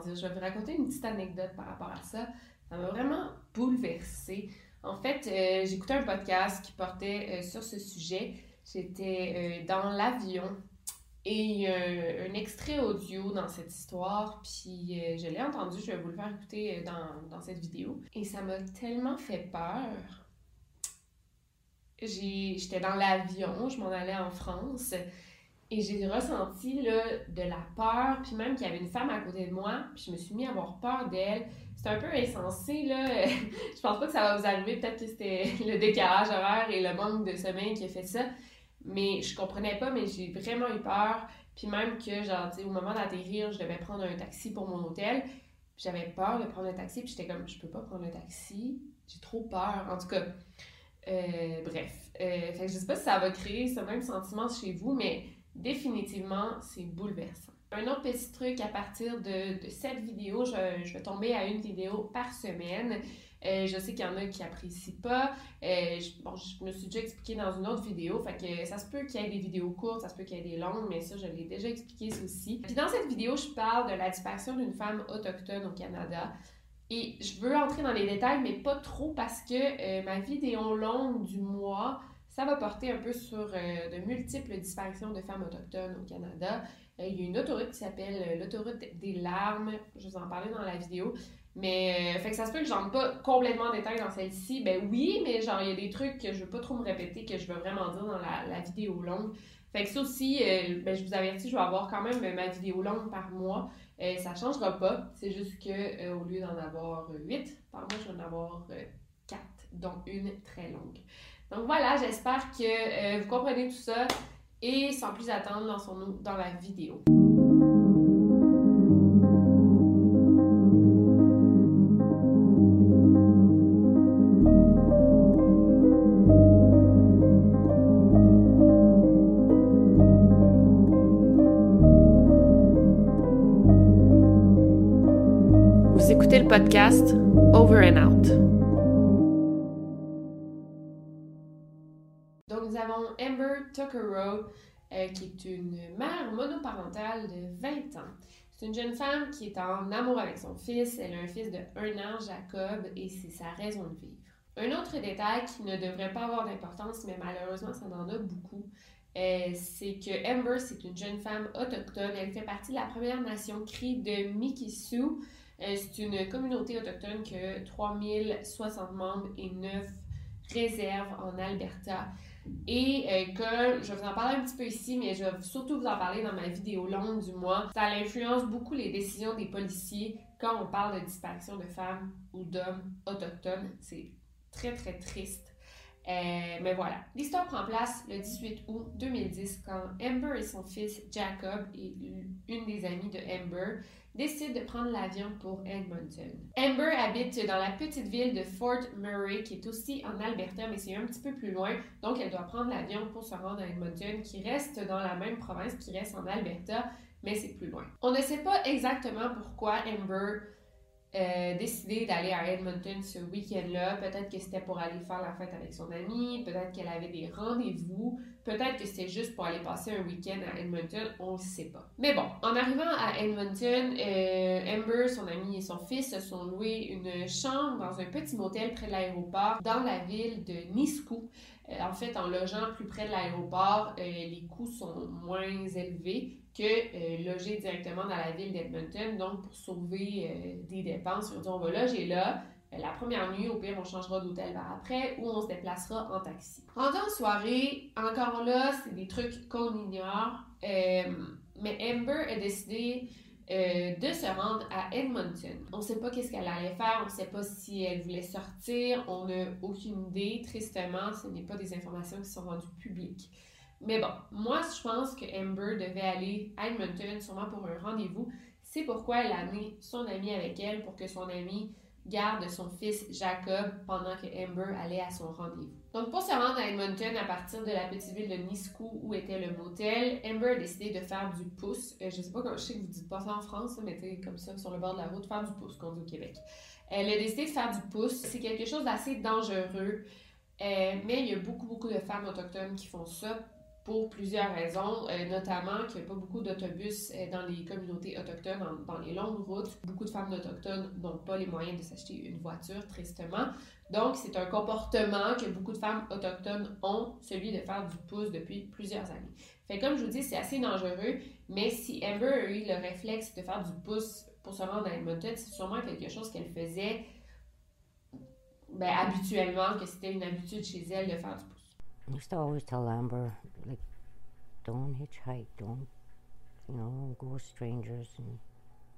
dire? Je vais vous raconter une petite anecdote par rapport à ça. Ça m'a vraiment bouleversée. En fait, j'écoutais un podcast qui portait sur ce sujet. J'étais dans l'avion. Et un extrait audio dans cette histoire, puis je l'ai entendu, je vais vous le faire écouter dans cette vidéo. Et ça m'a tellement fait peur. J'étais dans l'avion, je m'en allais en France, et j'ai ressenti là, de la peur, puis même qu'il y avait une femme à côté de moi, puis je me suis mis à avoir peur d'elle. C'est un peu insensé, là. Je pense pas que ça va vous arriver, peut-être que c'était le décalage horaire et le manque de sommeil qui a fait ça. Mais je comprenais pas, mais j'ai vraiment eu peur. Puis même que, genre, tu sais, au moment d'atterrir, je devais prendre un taxi pour mon hôtel. Puis j'avais peur de prendre un taxi, puis j'étais comme, je peux pas prendre un taxi, j'ai trop peur. En tout cas, bref. Fait que je sais pas si ça va créer ce même sentiment chez vous, mais définitivement, c'est bouleversant. Un autre petit truc à partir de cette vidéo, je vais tomber à une vidéo par semaine. Je sais qu'il y en a qui apprécient pas. Je me suis déjà expliquée dans une autre vidéo, fait que ça se peut qu'il y ait des vidéos courtes, ça se peut qu'il y ait des longues, mais ça, je l'ai déjà expliqué, ça aussi. Puis dans cette vidéo, je parle de la disparition d'une femme autochtone au Canada. Et je veux entrer dans les détails, mais pas trop, parce que ma vidéo longue du mois, ça va porter un peu sur de multiples disparitions de femmes autochtones au Canada. Il y a une autoroute qui s'appelle l'autoroute des larmes, je vous en parlais dans la vidéo. Mais, fait que ça se peut que je n'entre pas complètement en détail dans celle-ci. Ben oui, mais genre, il y a des trucs que je ne veux pas trop me répéter, que je veux vraiment dire dans la vidéo longue. Fait que ça aussi, ben, je vous avertis, je vais avoir quand même ma vidéo longue par mois. Ça ne changera pas. C'est juste qu'au lieu d'en avoir 8 par mois, je vais en avoir 4, dont une très longue. Donc voilà, j'espère que vous comprenez tout ça. Et sans plus attendre, lançons-nous dans la vidéo. Le podcast Over and Out. Donc nous avons Amber Tuckerow, qui est une mère monoparentale de 20 ans. C'est une jeune femme qui est en amour avec son fils. Elle a un fils de 1 an, Jacob, et c'est sa raison de vivre. Un autre détail qui ne devrait pas avoir d'importance, mais malheureusement ça en a beaucoup, c'est que Amber, c'est une jeune femme autochtone. Elle fait partie de la Première Nation crie de Mikisu. C'est une communauté autochtone qui a 3060 membres et 9 réserves en Alberta. Et comme je vais vous en parler un petit peu ici, mais je vais surtout vous en parler dans ma vidéo longue du mois, ça influence beaucoup les décisions des policiers quand on parle de disparition de femmes ou d'hommes autochtones. C'est très, très triste. Mais voilà, l'histoire prend place le 18 août 2010 quand Amber et son fils Jacob et une des amies de Amber décident de prendre l'avion pour Edmonton. Amber habite dans la petite ville de Fort Murray qui est aussi en Alberta, mais c'est un petit peu plus loin, donc elle doit prendre l'avion pour se rendre à Edmonton qui reste dans la même province, qui reste en Alberta, mais c'est plus loin. On ne sait pas exactement pourquoi Amber décidé d'aller à Edmonton ce week-end-là. Peut-être que c'était pour aller faire la fête avec son amie, peut-être qu'elle avait des rendez-vous, peut-être que c'était juste pour aller passer un week-end à Edmonton, on ne sait pas. Mais bon, en arrivant à Edmonton, Amber, son amie et son fils se sont loués une chambre dans un petit motel près de l'aéroport, dans la ville de Nisku. En fait, en logeant plus près de l'aéroport, les coûts sont moins élevés que loger directement dans la ville d'Edmonton. Donc, pour sauver des dépenses, on va loger là. La première nuit, au pire, on changera d'hôtel par après ou on se déplacera en taxi. Rendu en soirée, encore là, c'est des trucs qu'on ignore. Mais Amber a décidé de se rendre à Edmonton. On ne sait pas qu'est-ce qu'elle allait faire, on ne sait pas si elle voulait sortir, on n'a aucune idée. Tristement, ce n'est pas des informations qui sont rendues publiques. Mais bon, moi, je pense que Amber devait aller à Edmonton sûrement pour un rendez-vous. C'est pourquoi elle a amené son amie avec elle pour que son amie garde son fils Jacob pendant que Amber allait à son rendez-vous. Donc, pour se rendre à Edmonton à partir de la petite ville de Nisku où était le motel, Amber a décidé de faire du pouce. Je sais que vous dites pas ça en France, mais t'es comme ça sur le bord de la route, faire du pouce qu'on dit au Québec. Elle a décidé de faire du pouce. C'est quelque chose d'assez dangereux, mais il y a beaucoup de femmes autochtones qui font ça. Pour plusieurs raisons, notamment qu'il n'y a pas beaucoup d'autobus dans les communautés autochtones, dans les longues routes. Beaucoup de femmes autochtones n'ont pas les moyens de s'acheter une voiture, tristement. Donc, c'est un comportement que beaucoup de femmes autochtones ont, celui de faire du pouce depuis plusieurs années. Fait comme je vous dis, c'est assez dangereux, mais si Amber a eu le réflexe de faire du pouce pour se rendre à Edmonton, c'est sûrement quelque chose qu'elle faisait habituellement, que c'était une habitude chez elle de faire du pouce. I used to always tell Amber, don't hitchhike, don't go with strangers,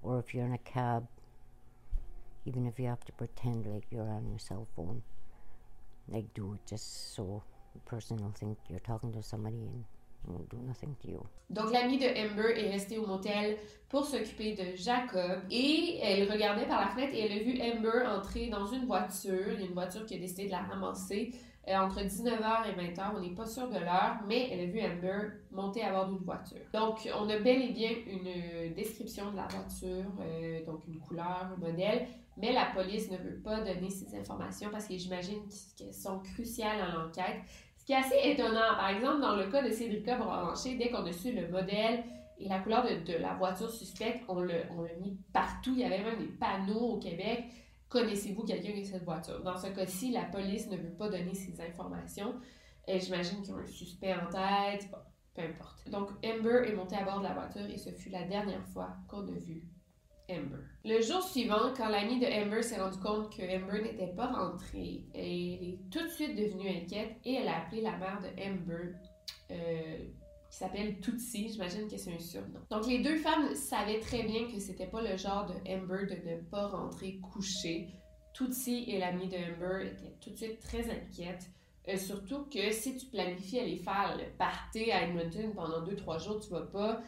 or if you're in a cab, even if you have to pretend like you're on your cell phone, do it just so the person will think you're talking to somebody and will do nothing to you. Donc l'amie de Amber est restée au motel pour s'occuper de Jacob et elle regardait par la fenêtre et elle a vu Amber entrer dans une voiture qui a décidé de la ramasser. Entre 19h et 20h, on n'est pas sûr de l'heure, mais elle a vu Amber monter à bord d'une voiture. Donc, on a bel et bien une description de la voiture, donc une couleur, un modèle, mais la police ne veut pas donner ces informations parce que j'imagine qu'elles sont cruciales à l'enquête. Ce qui est assez étonnant, par exemple, dans le cas de Cédrica Branché, dès qu'on a su le modèle et la couleur de la voiture suspecte, on l'a mis partout. Il y avait même des panneaux au Québec. Connaissez-vous quelqu'un qui a cette voiture? Dans ce cas-ci, la police ne veut pas donner ces informations. J'imagine qu'ils ont un suspect en tête, peu importe. Donc, Amber est montée à bord de la voiture et ce fut la dernière fois qu'on a vu Amber. Le jour suivant, quand l'amie de Amber s'est rendue compte que Amber n'était pas rentrée, elle est tout de suite devenue inquiète et elle a appelé la mère de Amber, qui s'appelle Tootsie, j'imagine que c'est un surnom. Donc, les deux femmes savaient très bien que c'était pas le genre de Amber de ne pas rentrer couchée. Tootsie et l'amie de Amber étaient tout de suite très inquiètes, surtout que si tu planifies aller faire le party à Edmonton pendant 2-3 jours, tu vas pas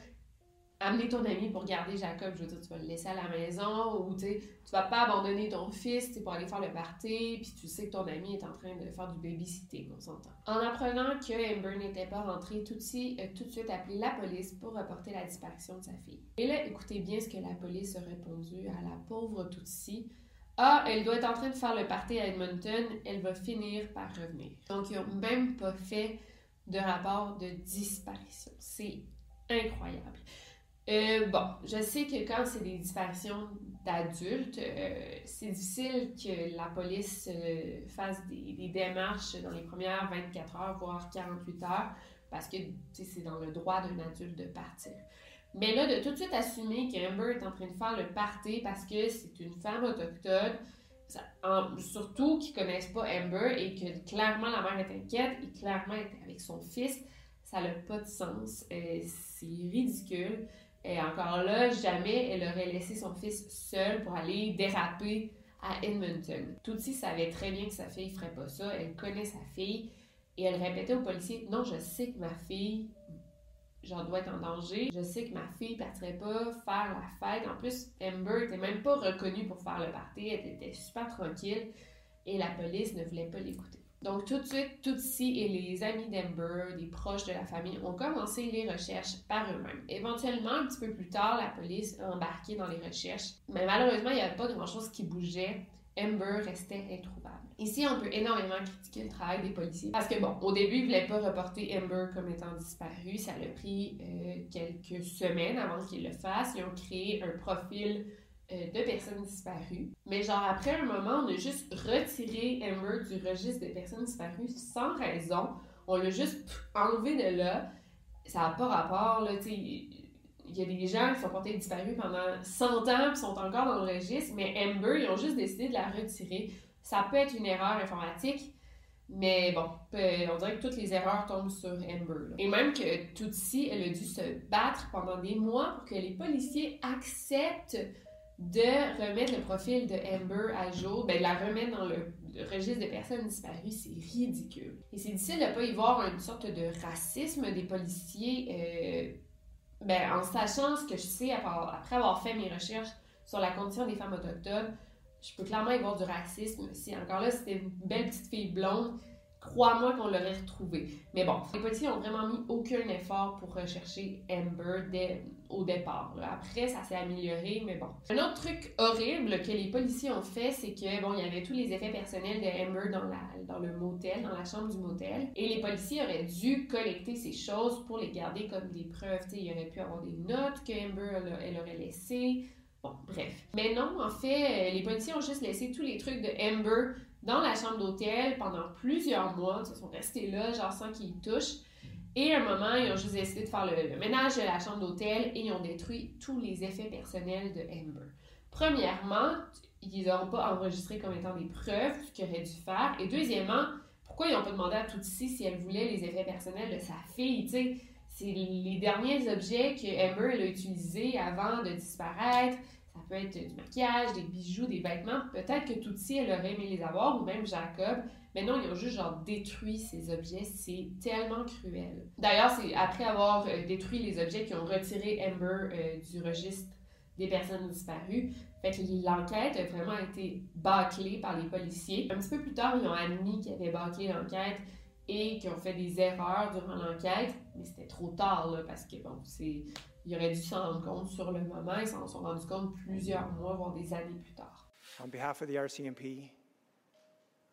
amener ton ami pour garder Jacob, je veux dire, tu vas le laisser à la maison ou tu vas pas abandonner ton fils pour aller faire le party, puis tu sais que ton ami est en train de faire du babysitting, on s'entend. En apprenant que Amber n'était pas rentrée, Tootsie a tout de suite appelé la police pour reporter la disparition de sa fille. Et là, écoutez bien ce que la police a répondu à la pauvre Tootsie. « Ah, elle doit être en train de faire le party à Edmonton, elle va finir par revenir. » Donc, ils n'ont même pas fait de rapport de disparition. C'est incroyable. Je sais que quand c'est des disparitions d'adultes, c'est difficile que la police fasse des démarches dans les premières 24 heures, voire 48 heures, parce que c'est dans le droit d'un adulte de partir. Mais là, de tout de suite assumer qu'Amber est en train de faire le party parce que c'est une femme autochtone, surtout qu'ils ne connaissent pas Amber et que clairement la mère est inquiète et clairement elle est avec son fils, ça n'a pas de sens, c'est ridicule. Et encore là, jamais elle aurait laissé son fils seul pour aller déraper à Edmonton. Tootsie savait très bien que sa fille ferait pas ça, elle connaît sa fille et elle répétait aux policiers « Non, je sais que ma fille, j'en dois être en danger, je sais que ma fille partirait pas faire la fête. » En plus, Amber était même pas reconnue pour faire le party, elle était super tranquille et la police ne voulait pas l'écouter. Donc, tout de suite, Tootsie et les amis d'Amber, des proches de la famille, ont commencé les recherches par eux-mêmes. Éventuellement, un petit peu plus tard, la police a embarqué dans les recherches, mais malheureusement, il n'y avait pas grand-chose qui bougeait. Amber restait introuvable. Ici, on peut énormément critiquer le travail des policiers parce que, bon, au début, ils ne voulaient pas reporter Amber comme étant disparue. Ça a pris quelques semaines avant qu'ils le fassent. Ils ont créé un profil de personnes disparues. Mais genre, après un moment, on a juste retiré Amber du registre des personnes disparues sans raison. On l'a juste enlevé de là. Ça n'a pas rapport, là, tu sais... Il y a des gens qui sont portés disparus pendant 100 ans et sont encore dans le registre, mais Amber, ils ont juste décidé de la retirer. Ça peut être une erreur informatique, mais bon, on dirait que toutes les erreurs tombent sur Amber. Là. Et même que Tootsie, elle a dû se battre pendant des mois pour que les policiers acceptent de remettre le profil de Amber à jour, de la remettre dans le registre des personnes disparues, c'est ridicule. Et c'est difficile de ne pas y voir une sorte de racisme des policiers... en sachant ce que je sais, après avoir fait mes recherches sur la condition des femmes autochtones, je peux clairement y voir du racisme. Si encore là, c'était une belle petite fille blonde, crois-moi qu'on l'aurait retrouvée. Mais bon, les policiers n'ont vraiment mis aucun effort pour rechercher Amber au départ. Là. Après, ça s'est amélioré, mais bon. Un autre truc horrible que les policiers ont fait, c'est que, bon, il y avait tous les effets personnels de Amber dans le motel, dans la chambre du motel, et les policiers auraient dû collecter ces choses pour les garder comme des preuves. Tu sais, il aurait pu avoir des notes que Amber, elle aurait laissées. Bon, bref. Mais non, en fait, les policiers ont juste laissé tous les trucs de Amber dans la chambre d'hôtel pendant plusieurs mois. Ils sont restés là, genre sans qu'ils touchent. Et à un moment, ils ont juste décidé de faire le ménage de la chambre d'hôtel et ils ont détruit tous les effets personnels de Amber. Premièrement, ils n'ont pas enregistré comme étant des preuves, ce qu'ils auraient dû faire. Et deuxièmement, pourquoi ils n'ont pas demandé à Tootsie si elle voulait les effets personnels de sa fille? Tu sais, c'est les derniers objets que Amber elle a utilisés avant de disparaître. Ça peut être du maquillage, des bijoux, des vêtements. Peut-être que Tootsie, elle aurait aimé les avoir, ou même Jacob. Mais non, ils ont juste genre détruit ces objets. C'est tellement cruel. D'ailleurs, c'est après avoir détruit les objets qu'ils ont retiré Amber du registre des personnes disparues. Fait que l'enquête a vraiment été bâclée par les policiers. Un petit peu plus tard, ils ont admis qu'ils avaient bâclé l'enquête et qu'ils ont fait des erreurs durant l'enquête. Mais c'était trop tard, là, parce que bon, c'est... Ils auraient dû s'en rendre compte sur le moment. Ils s'en sont rendus compte plusieurs mois, voire des années plus tard. On behalf of the RCMP,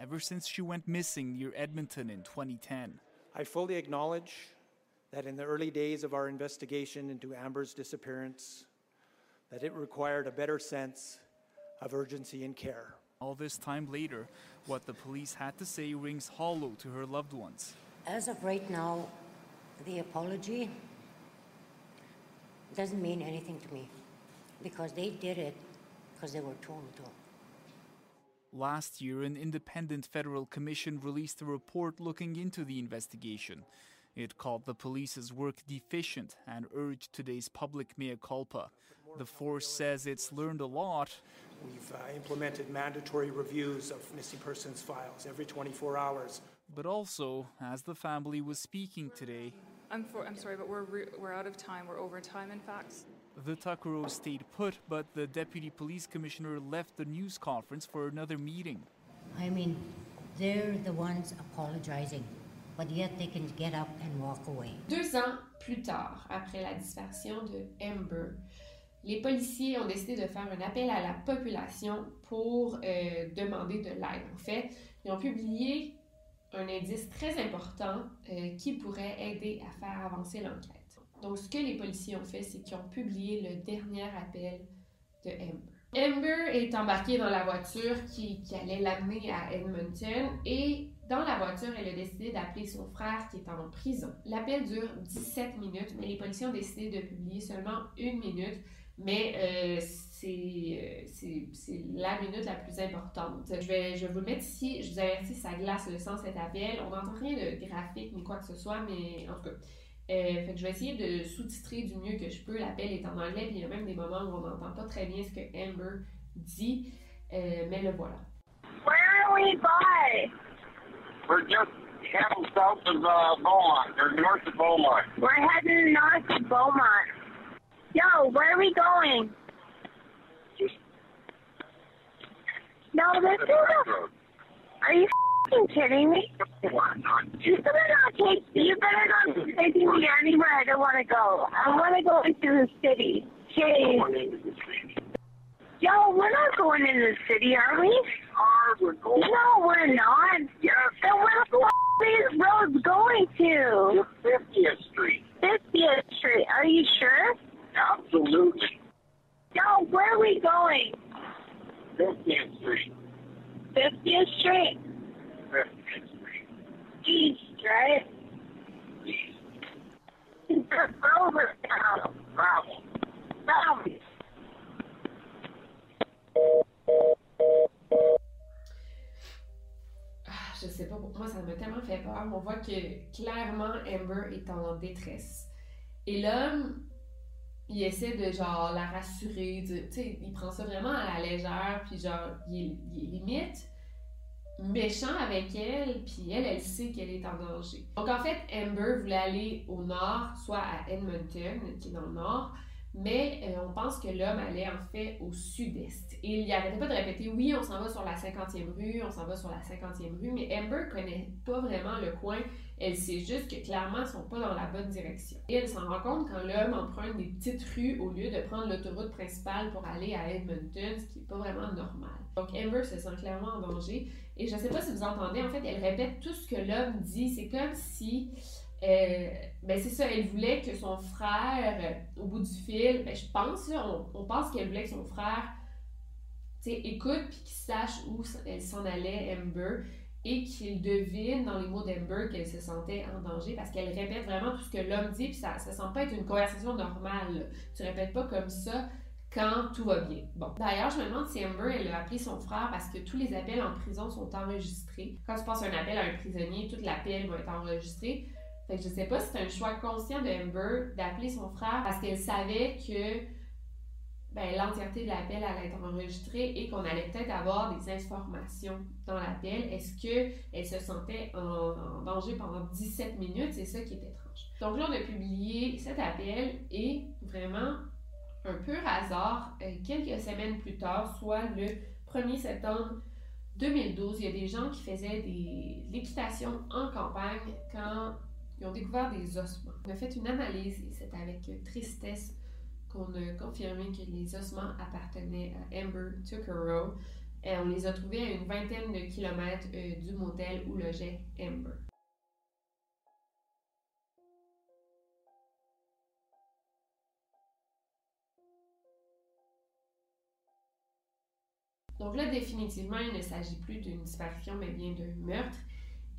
Ever since she went missing near Edmonton in 2010. I fully acknowledge that in the early days of our investigation into Amber's disappearance, that it required a better sense of urgency and care. All this time later, what the police had to say rings hollow to her loved ones. As of right now, the apology doesn't mean anything to me because they did it because they were told to. Last year, an independent federal commission released a report looking into the investigation. It called the police's work deficient and urged today's public mea culpa. The force says it's learned a lot. We've implemented mandatory reviews of missing persons files every 24 hours. But also, as the family was speaking today... I'm sorry, but we're out of time. We're over time, in fact. The Tuckerow stayed put, but the deputy police commissioner left the news conference for another meeting. I mean, they're the ones apologizing, but yet they can get up and walk away. 2 ans plus tard, après la disparition de Amber, les policiers ont décidé de faire un appel à la population pour demander de l'aide. En fait, ils ont publié un indice très important qui pourrait aider à faire avancer l'enquête. Donc, ce que les policiers ont fait, c'est qu'ils ont publié le dernier appel de Amber. Amber est embarquée dans la voiture qui allait l'amener à Edmonton et dans la voiture, elle a décidé d'appeler son frère qui est en prison. L'appel dure 17 minutes, mais les policiers ont décidé de publier seulement 1 minute, mais c'est la minute la plus importante. Je vais vous le mettre ici, je vous avertis, ça glace le sang cet appel. On n'entend rien de graphique ni quoi que ce soit, mais en tout cas. Fait que je vais essayer de sous-titrer du mieux que je peux. L'appel est en anglais, puis il y a même des moments où on n'entend pas très bien ce que Amber dit, mais le voilà. Where are we by? We're just heading south of Beaumont, or north of Beaumont. We're heading north of Beaumont. Yo, where are we going? Just... No, this is a... Are you f***ing kidding me? You better not take me anywhere I don't want to go. I want to go into the city. Jeez. Yo, we're not going into the city, are we? We're going. No, we're not. Yes. Then where the f*** are these roads going to? 50th Street. 50th Street. Are you sure? Absolutely. Yo, where are we going? 50th Street. 50th Street? 50th Street. East, right? East. It's over now. Bravo. Bravo. Je sais pas pourquoi, ça m'a tellement fait peur. On voit que clairement Amber est en détresse. Et l'homme, il essaie de genre la rassurer, tu sais, il prend ça vraiment à la légère, puis genre il est limite méchant avec elle, puis elle sait qu'elle est en danger. Donc en fait, Amber voulait aller au nord, soit à Edmonton, qui est dans le nord, mais on pense que l'homme allait en fait au sud-est. Et il n'arrêtait pas de répéter « oui, on s'en va sur la 50e rue, on s'en va sur la 50e rue », mais Amber connaît pas vraiment le coin, elle sait juste que clairement, ils sont pas dans la bonne direction. Et elle s'en rend compte quand l'homme emprunte des petites rues au lieu de prendre l'autoroute principale pour aller à Edmonton, ce qui n'est pas vraiment normal. Donc Amber se sent clairement en danger, et je ne sais pas si vous entendez, en fait, elle répète tout ce que l'homme dit, c'est comme si... c'est ça, elle voulait que son frère, au bout du fil, je pense, là, on pense qu'elle voulait que son frère écoute puis qu'il sache où elle s'en allait, Amber, et qu'il devine dans les mots d'Amber qu'elle se sentait en danger parce qu'elle répète vraiment tout ce que l'homme dit, puis ça semble pas être une conversation normale. Tu répètes pas comme ça quand tout va bien. Bon. D'ailleurs, je me demande si Amber, elle a appelé son frère parce que tous les appels en prison sont enregistrés. Quand tu passes un appel à un prisonnier, tout l'appel va être enregistré. Fait que je sais pas si c'est un choix conscient de Amber d'appeler son frère parce qu'elle savait que l'entièreté de l'appel allait être enregistrée et qu'on allait peut-être avoir des informations dans l'appel. Est-ce qu'elle se sentait en danger pendant 17 minutes? C'est ça qui est étrange. Donc là, on a publié cet appel et vraiment, un pur hasard, quelques semaines plus tard, soit le 1er septembre 2012, il y a des gens qui faisaient de l'équitation en campagne quand... Ils ont découvert des ossements. On a fait une analyse et c'est avec tristesse qu'on a confirmé que les ossements appartenaient à Amber Tuckerow. Et on les a trouvés à une 20aine de kilomètres du motel où logeait Amber. Donc là, définitivement, il ne s'agit plus d'une disparition, mais bien d'un meurtre.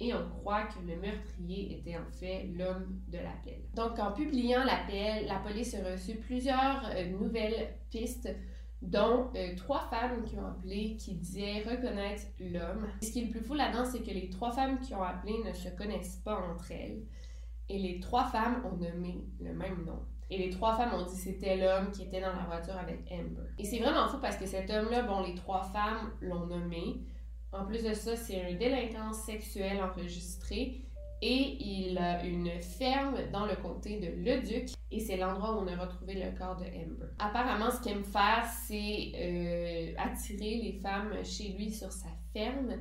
Et on croit que le meurtrier était en fait l'homme de l'appel. Donc en publiant l'appel, la police a reçu plusieurs nouvelles pistes, dont 3 femmes qui ont appelé qui disaient reconnaître l'homme. Et ce qui est le plus fou là-dedans, c'est que les 3 femmes qui ont appelé ne se connaissent pas entre elles. Et les 3 femmes ont nommé le même nom. Et les 3 femmes ont dit que c'était l'homme qui était dans la voiture avec Amber. Et c'est vraiment fou parce que cet homme-là, bon, les 3 femmes l'ont nommé. En plus de ça, c'est un délinquant sexuel enregistré et il a une ferme dans le comté de Leduc et c'est l'endroit où on a retrouvé le corps de Amber. Apparemment, ce qu'il aime faire, c'est attirer les femmes chez lui sur sa ferme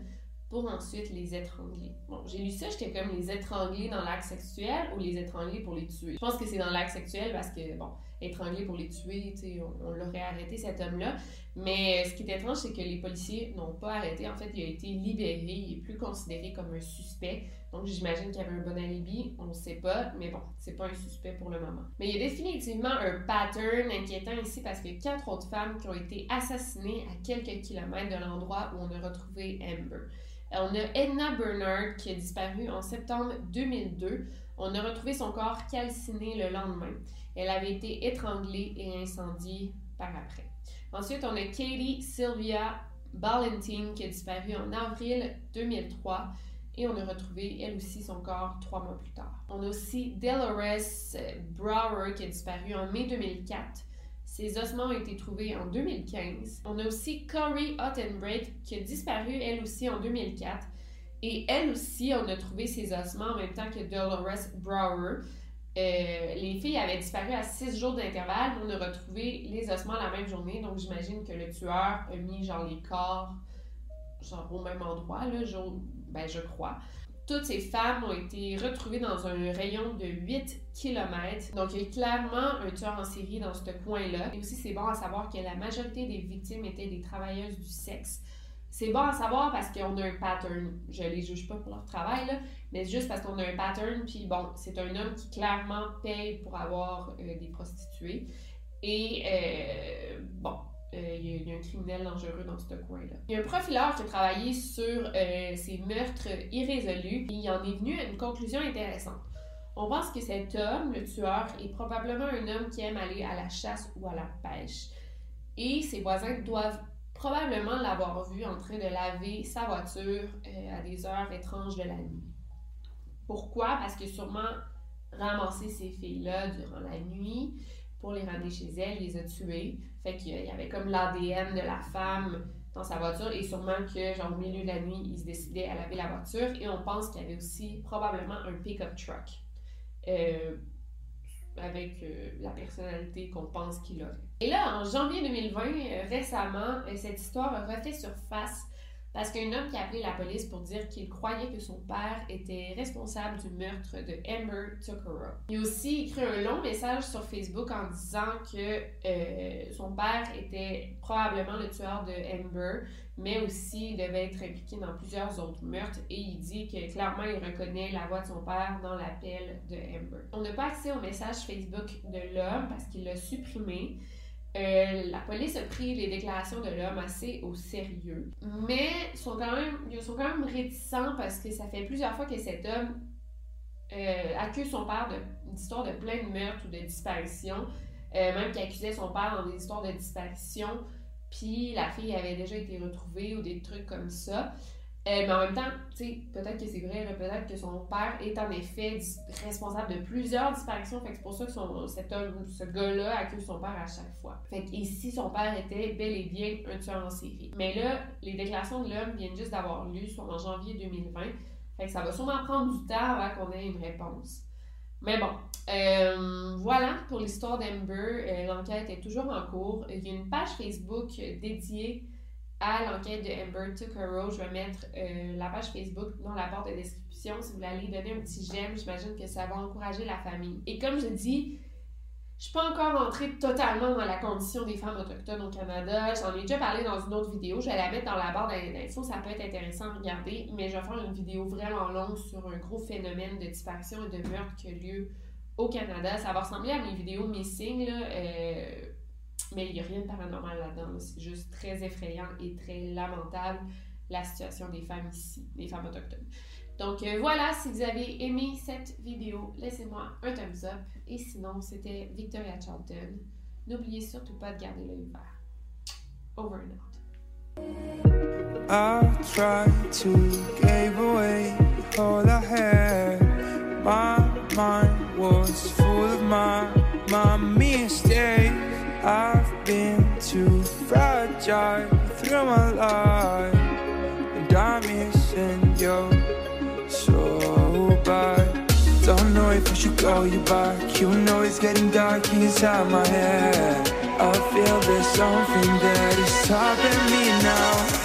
pour ensuite les étrangler. Bon, j'ai lu ça, j'étais comme les étrangler dans l'acte sexuel ou les étrangler pour les tuer. Je pense que c'est dans l'acte sexuel parce que, bon, étranglé pour les tuer, on l'aurait arrêté cet homme-là. Mais ce qui est étrange, c'est que les policiers n'ont pas arrêté. En fait, il a été libéré, il est plus considéré comme un suspect. Donc j'imagine qu'il y avait un bon alibi, on ne sait pas, mais bon, c'est pas un suspect pour le moment. Mais il y a définitivement un pattern inquiétant ici parce que 4 autres femmes qui ont été assassinées à quelques kilomètres de l'endroit où on a retrouvé Amber. On a Edna Bernard qui a disparu en septembre 2002. On a retrouvé son corps calciné le lendemain. Elle avait été étranglée et incendiée par après. Ensuite, on a Katie Sylvia Ballantine qui a disparu en avril 2003. Et on a retrouvé, elle aussi, son corps 3 mois plus tard. On a aussi Dolores Brower qui a disparu en mai 2004. Ses ossements ont été trouvés en 2015. On a aussi Corey Ottenbritt qui a disparu, elle aussi, en 2004. Et elle aussi, on a trouvé ses ossements en même temps que Dolores Brower. Les filles avaient disparu à 6 jours d'intervalle. On a retrouvé les ossements la même journée. Donc, j'imagine que le tueur a mis, les corps, au même endroit, là, je crois. Toutes ces femmes ont été retrouvées dans un rayon de 8 km. Donc, il y a clairement un tueur en série dans ce coin-là. Et aussi, c'est bon à savoir que la majorité des victimes étaient des travailleuses du sexe. C'est bon à savoir parce qu'on a un pattern. Je les juge pas pour leur travail, là, mais juste parce qu'on a un pattern. Puis bon, c'est un homme qui clairement paye pour avoir des prostituées. Et il y a un criminel dangereux dans ce coin-là. Il y a un profileur qui a travaillé sur ces meurtres irrésolus et il en est venu à une conclusion intéressante. On pense que cet homme, le tueur, est probablement un homme qui aime aller à la chasse ou à la pêche. Et ses voisins doivent probablement l'avoir vu en train de laver sa voiture à des heures étranges de la nuit. Pourquoi? Parce que sûrement ramasser ces filles-là durant la nuit pour les ramener chez elle, il les a tuées. Fait qu'il y avait comme l'ADN de la femme dans sa voiture et sûrement que, au milieu de la nuit, il se décidait à laver la voiture et on pense qu'il y avait aussi probablement un pick-up truck avec la personnalité qu'on pense qu'il aurait. Et là, en janvier 2020, récemment, cette histoire a refait surface parce qu'un homme qui a appelé la police pour dire qu'il croyait que son père était responsable du meurtre de Amber Tuckerow. Il a aussi écrit un long message sur Facebook en disant que son père était probablement le tueur de Amber, mais aussi il devait être impliqué dans plusieurs autres meurtres et il dit que clairement il reconnaît la voix de son père dans l'appel de Amber. On n'a pas accès au message Facebook de l'homme parce qu'il l'a supprimé. La police a pris les déclarations de l'homme assez au sérieux, mais ils sont quand même réticents parce que ça fait plusieurs fois que cet homme accuse son père d'histoires de plein de meurtres ou de disparitions, même qu'il accusait son père dans des histoires de disparitions, puis la fille avait déjà été retrouvée ou des trucs comme ça. Mais en même temps, peut-être que c'est vrai, peut-être que son père est en effet responsable de plusieurs disparitions. Fait que c'est pour ça que ce gars-là accuse son père à chaque fois. Fait que ici, son père était bel et bien un tueur en série. Mais là, les déclarations de l'homme viennent juste d'avoir lieu, sont en janvier 2020. Fait que ça va sûrement prendre du temps avant qu'on ait une réponse. Mais bon, voilà pour l'histoire d'Amber. L'enquête est toujours en cours. Il y a une page Facebook dédiée à l'enquête de Amber Tuckerow. Je vais mettre la page Facebook dans la barre de description. Si vous voulez aller donner un petit j'aime, j'imagine que ça va encourager la famille. Et comme je dis, je suis pas encore entrée totalement dans la condition des femmes autochtones au Canada. J'en ai déjà parlé dans une autre vidéo. Je vais la mettre dans la barre d'infos. Ça peut être intéressant à regarder, mais je vais faire une vidéo vraiment longue sur un gros phénomène de disparition et de meurtre qui a lieu au Canada. Ça va ressembler à mes vidéos Missing, là, mais il n'y a rien de paranormal là-dedans. C'est juste très effrayant et très lamentable, la situation des femmes ici, des femmes autochtones. Donc voilà, si vous avez aimé cette vidéo, laissez-moi un thumbs up. Et sinon, c'était Victoria Charlton. N'oubliez surtout pas de garder l'œil ouvert. Over and out. I tried to give away all I had. My mind was full of my mistakes. I've been too fragile through my life, and I'm missing you so bad. Don't know if I should call you back. You know it's getting dark inside my head. I feel there's something that is stopping me now.